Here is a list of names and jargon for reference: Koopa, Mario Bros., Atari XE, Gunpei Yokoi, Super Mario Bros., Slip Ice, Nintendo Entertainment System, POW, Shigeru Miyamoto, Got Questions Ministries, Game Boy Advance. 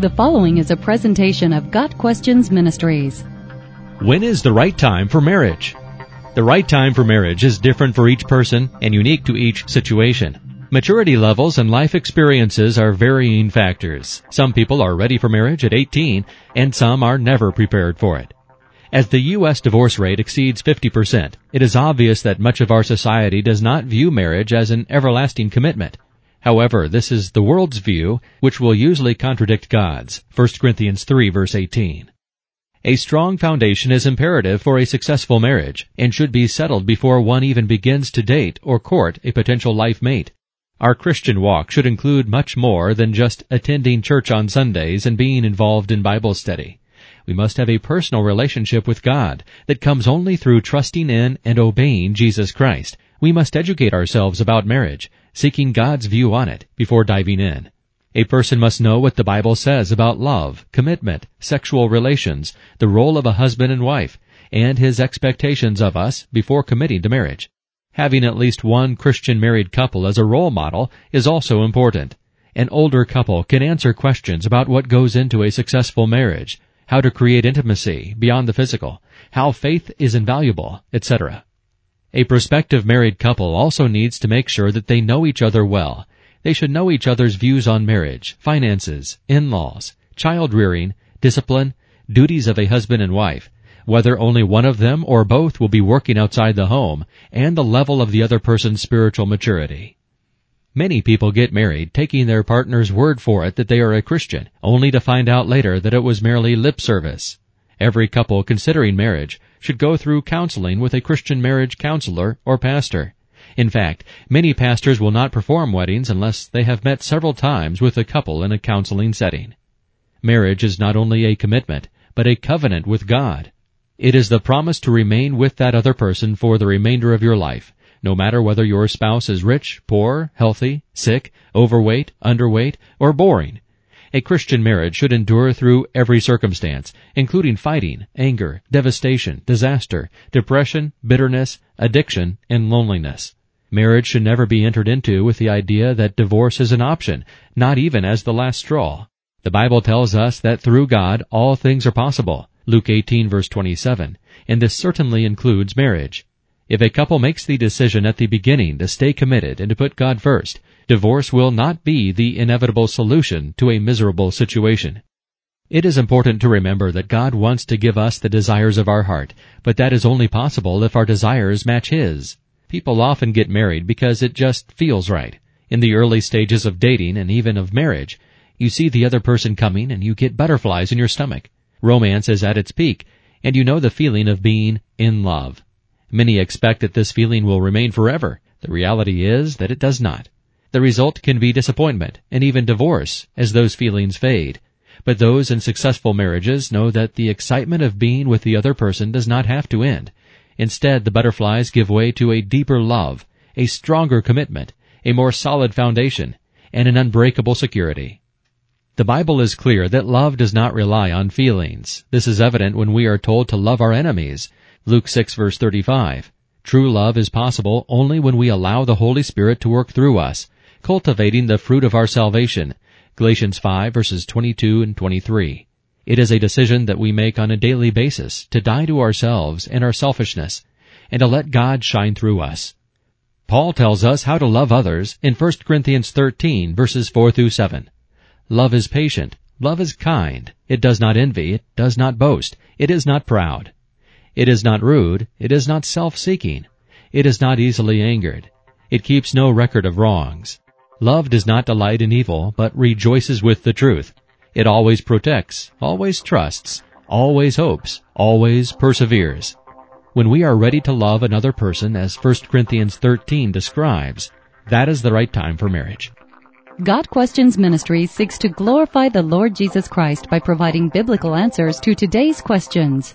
The following is a presentation of Got Questions Ministries. When is the right time for marriage? The right time for marriage is different for each person and unique to each situation. Maturity levels and life experiences are varying factors. Some people are ready for marriage at 18, and some are never prepared for it. As the U.S. divorce rate exceeds 50%, it is obvious that much of our society does not view marriage as an everlasting commitment. However, this is the world's view, which will usually contradict God's. 1 Corinthians 3, verse 18. A strong foundation is imperative for a successful marriage and should be settled before one even begins to date or court a potential life mate. Our Christian walk should include much more than just attending church on Sundays and being involved in Bible study. We must have a personal relationship with God that comes only through trusting in and obeying Jesus Christ. We must educate ourselves about marriage, seeking God's view on it before diving in. A person must know what the Bible says about love, commitment, sexual relations, the role of a husband and wife, and his expectations of us before committing to marriage. Having at least one Christian married couple as a role model is also important. An older couple can answer questions about what goes into a successful marriage, how to create intimacy beyond the physical, how faith is invaluable, etc. A prospective married couple also needs to make sure that they know each other well. They should know each other's views on marriage, finances, in-laws, child-rearing, discipline, duties of a husband and wife, whether only one of them or both will be working outside the home, and the level of the other person's spiritual maturity. Many people get married taking their partner's word for it that they are a Christian, only to find out later that it was merely lip service. Every couple considering marriage should go through counseling with a Christian marriage counselor or pastor. In fact, many pastors will not perform weddings unless they have met several times with a couple in a counseling setting. Marriage is not only a commitment, but a covenant with God. It is the promise to remain with that other person for the remainder of your life, no matter whether your spouse is rich, poor, healthy, sick, overweight, underweight, or boring. A Christian marriage should endure through every circumstance, including fighting, anger, devastation, disaster, depression, bitterness, addiction, and loneliness. Marriage should never be entered into with the idea that divorce is an option, not even as the last straw. The Bible tells us that through God all things are possible, Luke 18 verse 27, and this certainly includes marriage. If a couple makes the decision at the beginning to stay committed and to put God first, divorce will not be the inevitable solution to a miserable situation. It is important to remember that God wants to give us the desires of our heart, but that is only possible if our desires match His. People often get married because it just feels right. In the early stages of dating and even of marriage, you see the other person coming and you get butterflies in your stomach. Romance is at its peak, and you know the feeling of being in love. Many expect that this feeling will remain forever. The reality is that it does not. The result can be disappointment and even divorce as those feelings fade. But those in successful marriages know that the excitement of being with the other person does not have to end. Instead, the butterflies give way to a deeper love, a stronger commitment, a more solid foundation, and an unbreakable security. The Bible is clear that love does not rely on feelings. This is evident when we are told to love our enemies. Luke 6 verse 35. True love is possible only when we allow the Holy Spirit to work through us, cultivating the fruit of our salvation. Galatians 5 verses 22 and 23. It is a decision that we make on a daily basis to die to ourselves and our selfishness and to let God shine through us. Paul tells us how to love others in 1 Corinthians 13 verses 4 through 7. Love is patient. Love is kind. It does not envy. It does not boast. It is not proud. It is not rude. It is not self-seeking. It is not easily angered. It keeps no record of wrongs. Love does not delight in evil, but rejoices with the truth. It always protects, always trusts, always hopes, always perseveres. When we are ready to love another person, as 1 Corinthians 13 describes, that is the right time for marriage. Got Questions Ministry seeks to glorify the Lord Jesus Christ by providing biblical answers to today's questions.